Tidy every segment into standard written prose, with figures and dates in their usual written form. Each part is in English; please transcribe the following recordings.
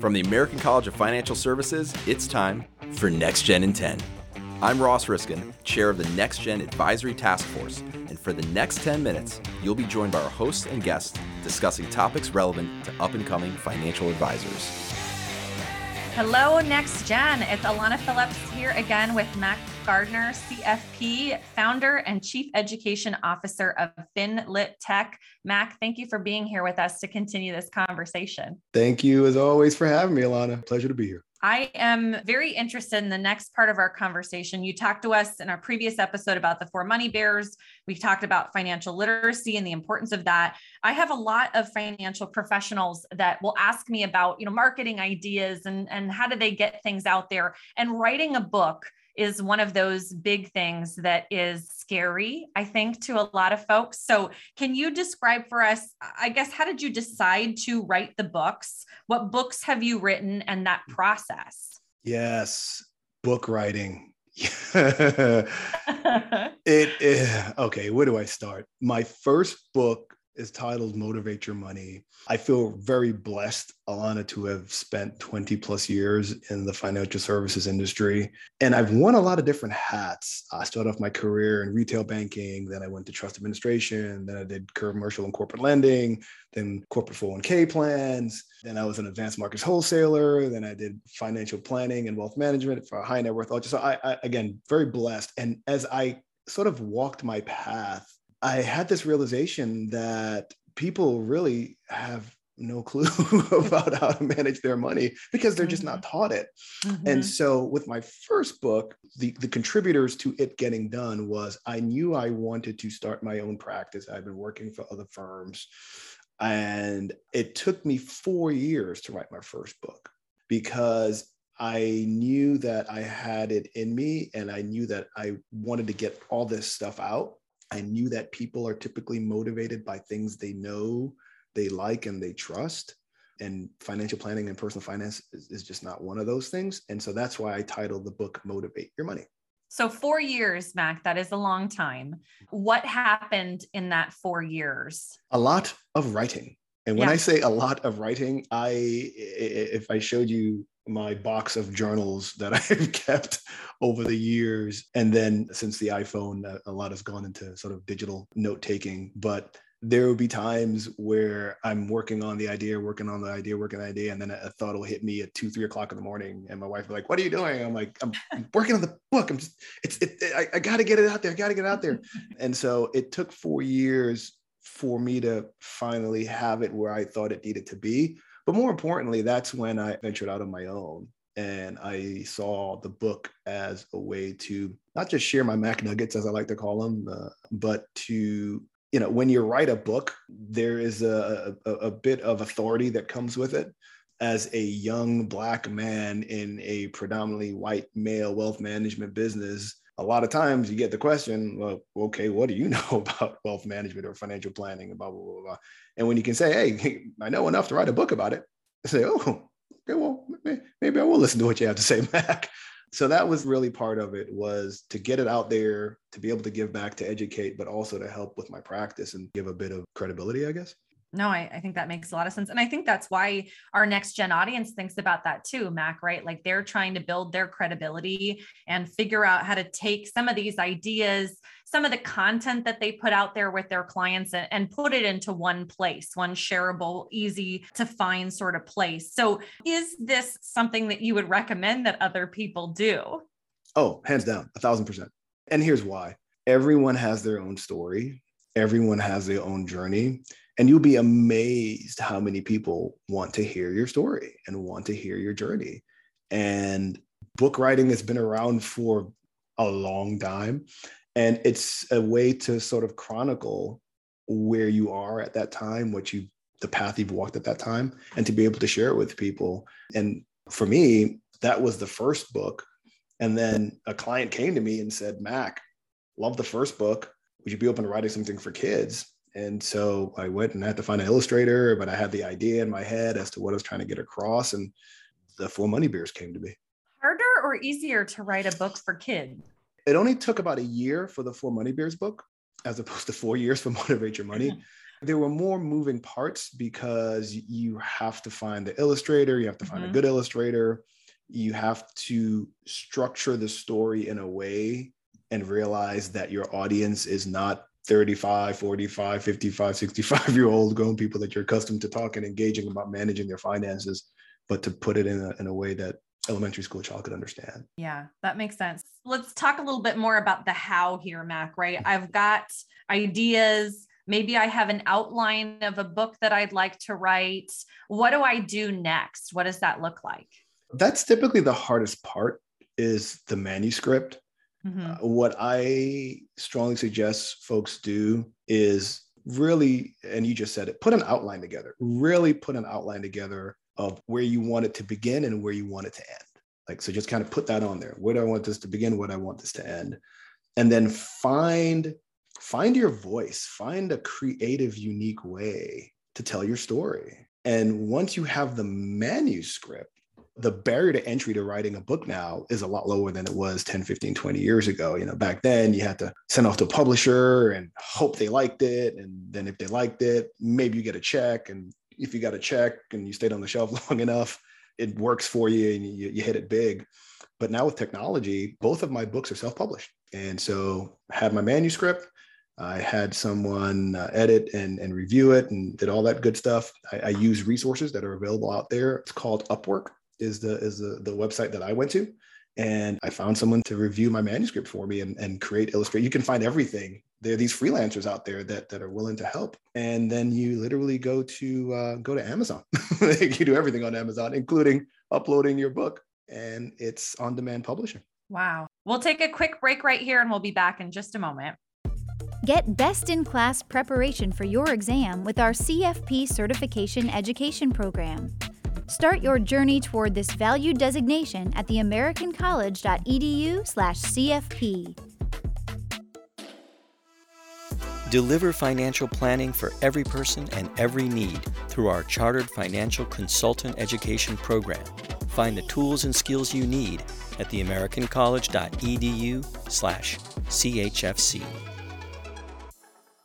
From the American College of Financial Services, it's time for Next Gen in 10. I'm Ross Riskin, chair of the Next Gen Advisory Task Force, and for the next 10 minutes, you'll be joined by our hosts and guests discussing topics relevant to up-and-coming financial advisors. Hello, Next Gen. It's Alana Phillips here again with Mac Gardner, CFP, founder and chief education officer of FinLit Tech. Mac, thank you for being here with us to continue this conversation. Thank you, as always, for having me, Alana. Pleasure to be here. I am very interested in the next part of our conversation. You talked to us in our previous episode about the Four Money Bears. We talked about financial literacy and the importance of that. I have a lot of financial professionals that will ask me about, marketing ideas and how do they get things out there. And writing a book is one of those big things that is scary, I think, to a lot of folks. So can you describe for us, I guess, how did you decide to write the books? What books have you written and that process? Yes, book writing. Okay, where do I start? My first book is titled Motivate Your Money. I feel very blessed, Alana, to have spent 20 plus years in the financial services industry. And I've worn a lot of different hats. I started off my career in retail banking, then I went to trust administration, then I did commercial and corporate lending, then corporate 401k plans, then I was an advanced markets wholesaler, then I did financial planning and wealth management for a high net worth audience. So I again, very blessed. And as I sort of walked my path, I had this realization that people really have no clue about how to manage their money because they're just not taught it. Mm-hmm. And so with my first book, the contributors to it getting done was I knew I wanted to start my own practice. I've been working for other firms, and it took me 4 years to write my first book because I knew that I had it in me and I knew that I wanted to get all this stuff out. I knew that people are typically motivated by things they know, they like, and they trust. And financial planning and personal finance is just not one of those things. And so that's why I titled the book, Motivate Your Money. So 4 years, Mac, that is a long time. What happened in that 4 years? A lot of writing. And when I say a lot of writing, if I showed you my box of journals that I've kept over the years. And then since the iPhone, a lot has gone into sort of digital note-taking, but there will be times where I'm working on the idea. And then a thought will hit me at 3 o'clock in the morning. And my wife will be like, what are you doing? I'm like, I'm working on the book. I gotta get it out there. And so it took 4 years for me to finally have it where I thought it needed to be. But more importantly, that's when I ventured out on my own and I saw the book as a way to not just share my Mac nuggets, as I like to call them, but to, when you write a book, there is a bit of authority that comes with it. As a young Black man in a predominantly white male wealth management business, a lot of times you get the question, well, okay, what do you know about wealth management or financial planning and blah, blah, blah, blah. And when you can say, hey, I know enough to write a book about it, I say, oh, okay, well, maybe I will listen to what you have to say, Mac. So that was really part of it, was to get it out there, to be able to give back, to educate, but also to help with my practice and give a bit of credibility, I guess. No, I think that makes a lot of sense. And I think that's why our Next Gen audience thinks about that too, Mac, right? Like they're trying to build their credibility and figure out how to take some of these ideas, some of the content that they put out there with their clients and put it into one place, one shareable, easy to find sort of place. So is this something that you would recommend that other people do? Oh, hands down, 1,000%. And here's why. Everyone has their own story. Everyone has their own journey. And you'll be amazed how many people want to hear your story and want to hear your journey. And book writing has been around for a long time. And it's a way to sort of chronicle where you are at that time, the path you've walked at that time, and to be able to share it with people. And for me, that was the first book. And then a client came to me and said, Mac, love the first book. Would you be open to writing something for kids? And so I went and had to find an illustrator, but I had the idea in my head as to what I was trying to get across. And the Four Money Bears came to me. Harder or easier to write a book for kids? It only took about a year for the Four Money Bears book, as opposed to 4 years for Motivate Your Money. There were more moving parts because you have to find the illustrator, you have to find a good illustrator, you have to structure the story in a way and realize that your audience is not 35, 45, 55, 65-year-old grown people that you're accustomed to talking and engaging about managing their finances, but to put it in a way that elementary school child could understand. Yeah, that makes sense. Let's talk a little bit more about the how here, Mac, right? I've got ideas. Maybe I have an outline of a book that I'd like to write. What do I do next? What does that look like? That's typically the hardest part, is the manuscript. What I strongly suggest folks do is really, and you just said it, put an outline together, really put an outline together of where you want it to begin and where you want it to end. Like, so just kind of put that on there. Where do I want this to begin? Where do I want this to end? And then find your voice, find a creative, unique way to tell your story. And once you have the manuscript, the barrier to entry to writing a book now is a lot lower than it was 10, 15, 20 years ago. You know, back then you had to send off to a publisher and hope they liked it. And then if they liked it, maybe you get a check. And if you got a check and you stayed on the shelf long enough, it works for you and you hit it big. But now with technology, both of my books are self-published. And so I had my manuscript. I had someone edit and review it and did all that good stuff. I use resources that are available out there. It's called Upwork. is the website that I went to. And I found someone to review my manuscript for me and create, illustrate. You can find everything. There are these freelancers out there that are willing to help. And then you literally go to Amazon. You do everything on Amazon, including uploading your book. And it's on-demand publishing. Wow. We'll take a quick break right here and we'll be back in just a moment. Get best-in-class preparation for your exam with our CFP Certification Education Program. Start your journey toward this valued designation at theamericancollege.edu/CFP. Deliver financial planning for every person and every need through our Chartered Financial Consultant Education Program. Find the tools and skills you need at theamericancollege.edu/CHFC.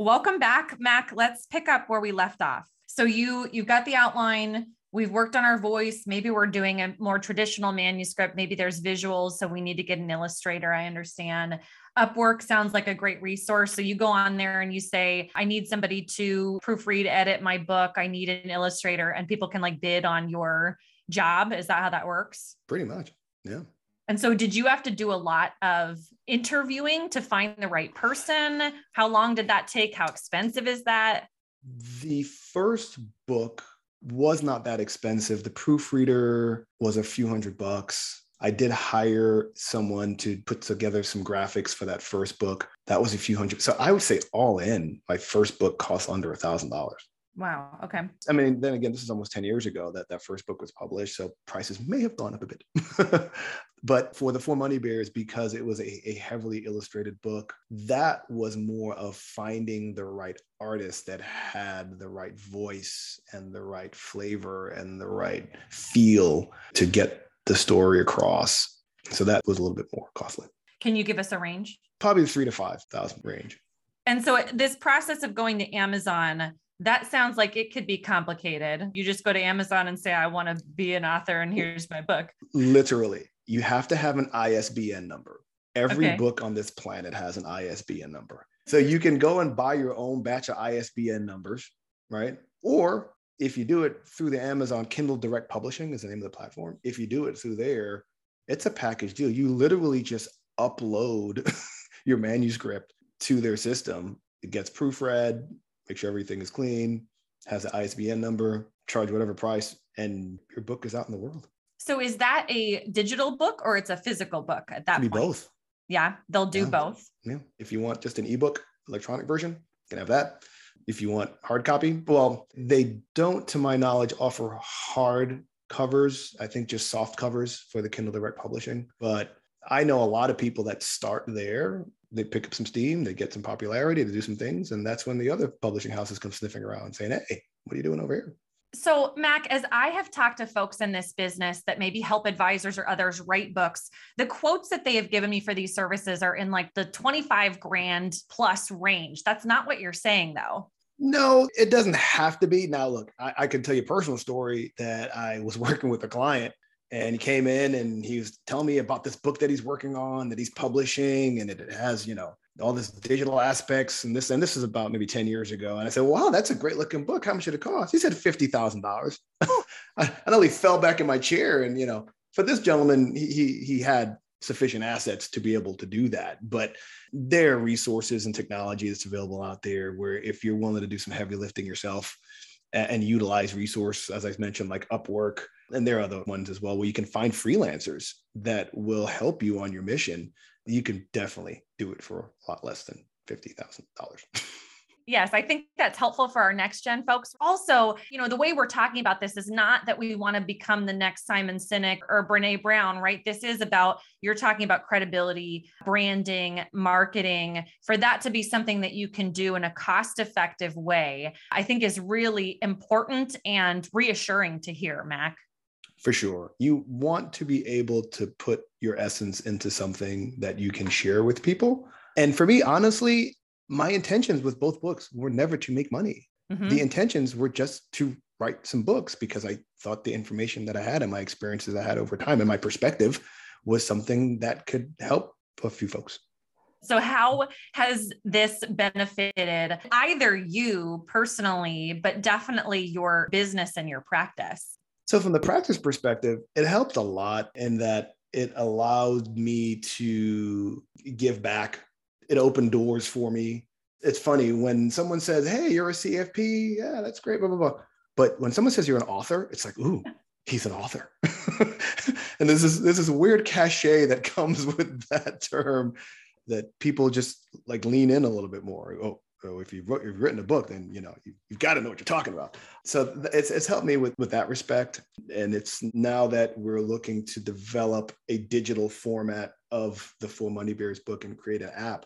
Welcome back, Mac. Let's pick up where we left off. So you've got the outline. We've worked on our voice. Maybe we're doing a more traditional manuscript. Maybe there's visuals. So we need to get an illustrator. I understand. Upwork sounds like a great resource. So you go on there and you say, I need somebody to proofread, edit my book. I need an illustrator, and people can like bid on your job. Is that how that works? Pretty much. Yeah. And so did you have to do a lot of interviewing to find the right person? How long did that take? How expensive is that? The first book was not that expensive. The proofreader was a few $100. I did hire someone to put together some graphics for that first book. That was a few $100. So I would say all in, my first book cost under $1,000. Wow. Okay. I mean, then again, this is almost 10 years ago that first book was published. So prices may have gone up a bit, but for The Four Money Bears, because it was a heavily illustrated book, that was more of finding the right artist that had the right voice and the right flavor and the right feel to get the story across. So that was a little bit more costly. Can you give us a range? Probably the 3,000 to 5,000 range. And so this process of going to Amazon, that sounds like it could be complicated. You just go to Amazon and say, I want to be an author and here's my book. Literally, you have to have an ISBN number. Every book on this planet has an ISBN number. So you can go and buy your own batch of ISBN numbers, right? Or if you do it through the Amazon, Kindle Direct Publishing is the name of the platform. If you do it through there, it's a package deal. You literally just upload your manuscript to their system. It gets proofread. Make sure everything is clean, has the ISBN number, charge whatever price, and your book is out in the world. So is that a digital book or it's a physical book at that point? It could be both. Yeah, they'll do both. Yeah. If you want just an ebook, electronic version, you can have that. If you want hard copy, well, they don't, to my knowledge, offer hard covers. I think just soft covers for the Kindle Direct Publishing. But I know a lot of people that start there. They pick up some steam, they get some popularity, they do some things. And that's when the other publishing houses come sniffing around and saying, hey, what are you doing over here? So Mac, as I have talked to folks in this business that maybe help advisors or others write books, the quotes that they have given me for these services are in like the $25,000 plus range. That's not what you're saying though. No, it doesn't have to be. Now, look, I can tell you a personal story that I was working with a client and he came in and he was telling me about this book that he's working on, that he's publishing, and it has, you know, all this digital aspects and this is about maybe 10 years ago. And I said, wow, that's a great looking book. How much did it cost? He said, $50,000. I only fell back in my chair. And, you know, for this gentleman, he had sufficient assets to be able to do that. But there are resources and technology that's available out there where if you're willing to do some heavy lifting yourself and utilize resources, as I mentioned, like Upwork, and there are other ones as well, where you can find freelancers that will help you on your mission. You can definitely do it for a lot less than $50,000. Yes, I think that's helpful for our next gen folks. Also, you know, the way we're talking about this is not that we want to become the next Simon Sinek or Brené Brown, right? This is about, you're talking about credibility, branding, marketing, for that to be something that you can do in a cost-effective way, I think is really important and reassuring to hear, Mac. For sure. You want to be able to put your essence into something that you can share with people. And for me, honestly, my intentions with both books were never to make money. Mm-hmm. The intentions were just to write some books because I thought the information that I had and my experiences I had over time and my perspective was something that could help a few folks. So how has this benefited either you personally, but definitely your business and your practice? So from the practice perspective, it helped a lot in that it allowed me to give back. It opened doors for me. It's funny when someone says, hey, you're a CFP. Yeah, that's great, blah, blah, blah. But when someone says you're an author, it's like, ooh, he's an author. And this is a weird cachet that comes with that term that people just like lean in a little bit more. Oh, if you've written a book, then, you know, you've got to know what you're talking about. So it's helped me with that respect. And it's now that we're looking to develop a digital format of the Four Money Bears book and create an app.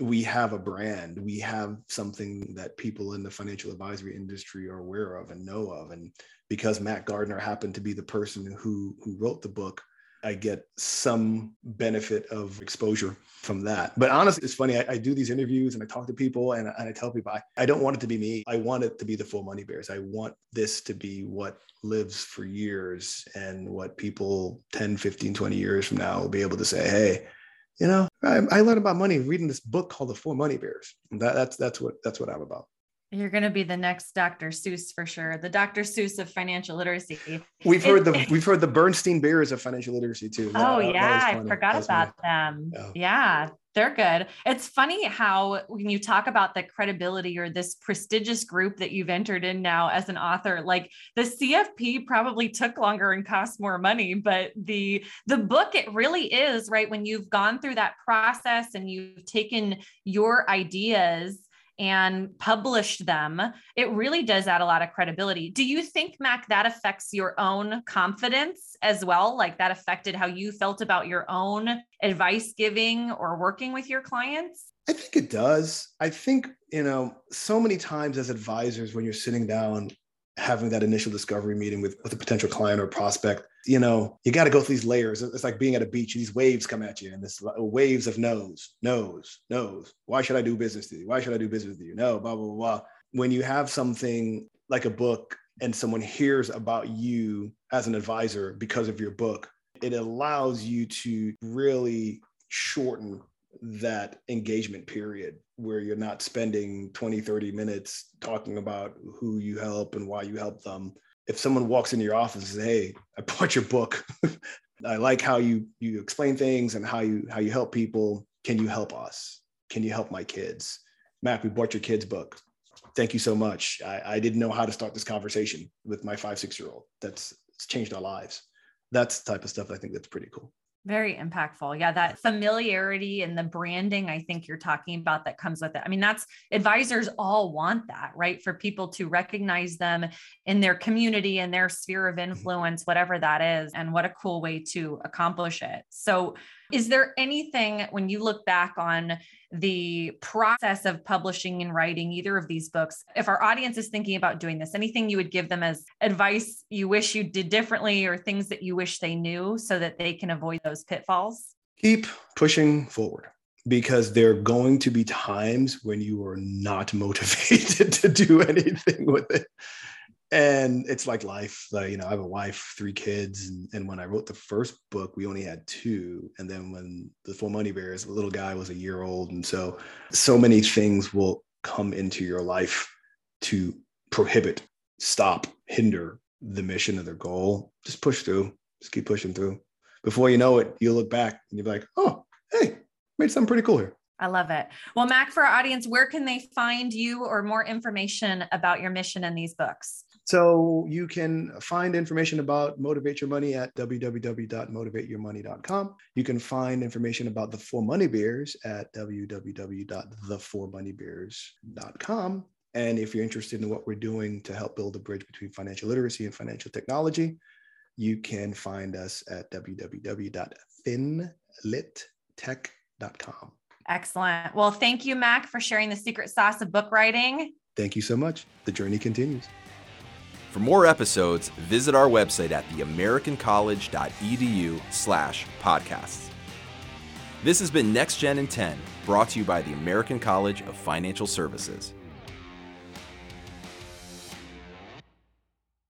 We have a brand, we have something that people in the financial advisory industry are aware of and know of. And because Mac Gardner happened to be the person who wrote the book, I get some benefit of exposure from that. But honestly, it's funny, I do these interviews and I talk to people and I tell people, I don't want it to be me. I want it to be the Four Money Bears. I want this to be what lives for years and what people 10, 15, 20 years from now will be able to say, hey, you know, I learned about money reading this book called The Four Money Bears. That's what I'm about. You're going to be the next Dr. Seuss for sure. The Dr. Seuss of financial literacy. We've heard the Berenstain Bears of financial literacy too. I forgot about them. Yeah, they're good. It's funny how when you talk about the credibility or this prestigious group that you've entered in now as an author, like the CFP probably took longer and cost more money, but the book, it really is, right? When you've gone through that process and you've taken your ideas and published them, it really does add a lot of credibility. Do you think, Mac, that affects your own confidence as well? Like that affected how you felt about your own advice giving or working with your clients? I think it does. I think, you know, so many times as advisors, when you're sitting down, having that initial discovery meeting with a potential client or prospect, you know, you got to go through these layers. It's like being at a beach, these waves come at you and this waves of no's. Why should I do business with you? Why should I do business with you? No, blah, blah, blah. When you have something like a book and someone hears about you as an advisor because of your book, it allows you to really shorten that engagement period where you're not spending 20, 30 minutes talking about who you help and why you help them. If someone walks into your office and says, hey, I bought your book. I like how you explain things and how you help people. Can you help us? Can you help my kids? Mac, we bought your kids' book. Thank you so much. I didn't know how to start this conversation with my 5-6-year-old. It's changed our lives. That's the type of stuff I think that's pretty cool. Very impactful. Yeah. That familiarity and the branding, I think you're talking about, that comes with it. I mean, that's, advisors all want that, right? For people to recognize them in their community and their sphere of influence, whatever that is, and what a cool way to accomplish it. So is there anything when you look back on the process of publishing and writing either of these books, if our audience is thinking about doing this, anything you would give them as advice you wish you did differently or things that you wish they knew so that they can avoid those pitfalls? Keep pushing forward. because there are going to be times when you are not motivated to do anything with it. And it's like life, like, you know, I have a wife, 3 kids. And when I wrote the first book, we only had 2. And then when The Four Money Bears, the little guy was a year old. And so many things will come into your life to prohibit, stop, hinder the mission or the goal. Just push through, just keep pushing through. Before you know it, you'll look back and you'll be like, oh, hey, made something pretty cool here. I love it. Well, Mac, for our audience, where can they find you or more information about your mission and these books? So you can find information about Motivate Your Money at www.motivateyourmoney.com. You can find information about The Four Money Bears at www.thefourmoneybears.com. And if you're interested in what we're doing to help build a bridge between financial literacy and financial technology, you can find us at www.finlittech.com. Excellent. Well, thank you, Mac, for sharing the secret sauce of book writing. Thank you so much. The journey continues. For more episodes, visit our website at theamericancollege.edu/podcasts. This has been Next Gen in 10, brought to you by the American College of Financial Services.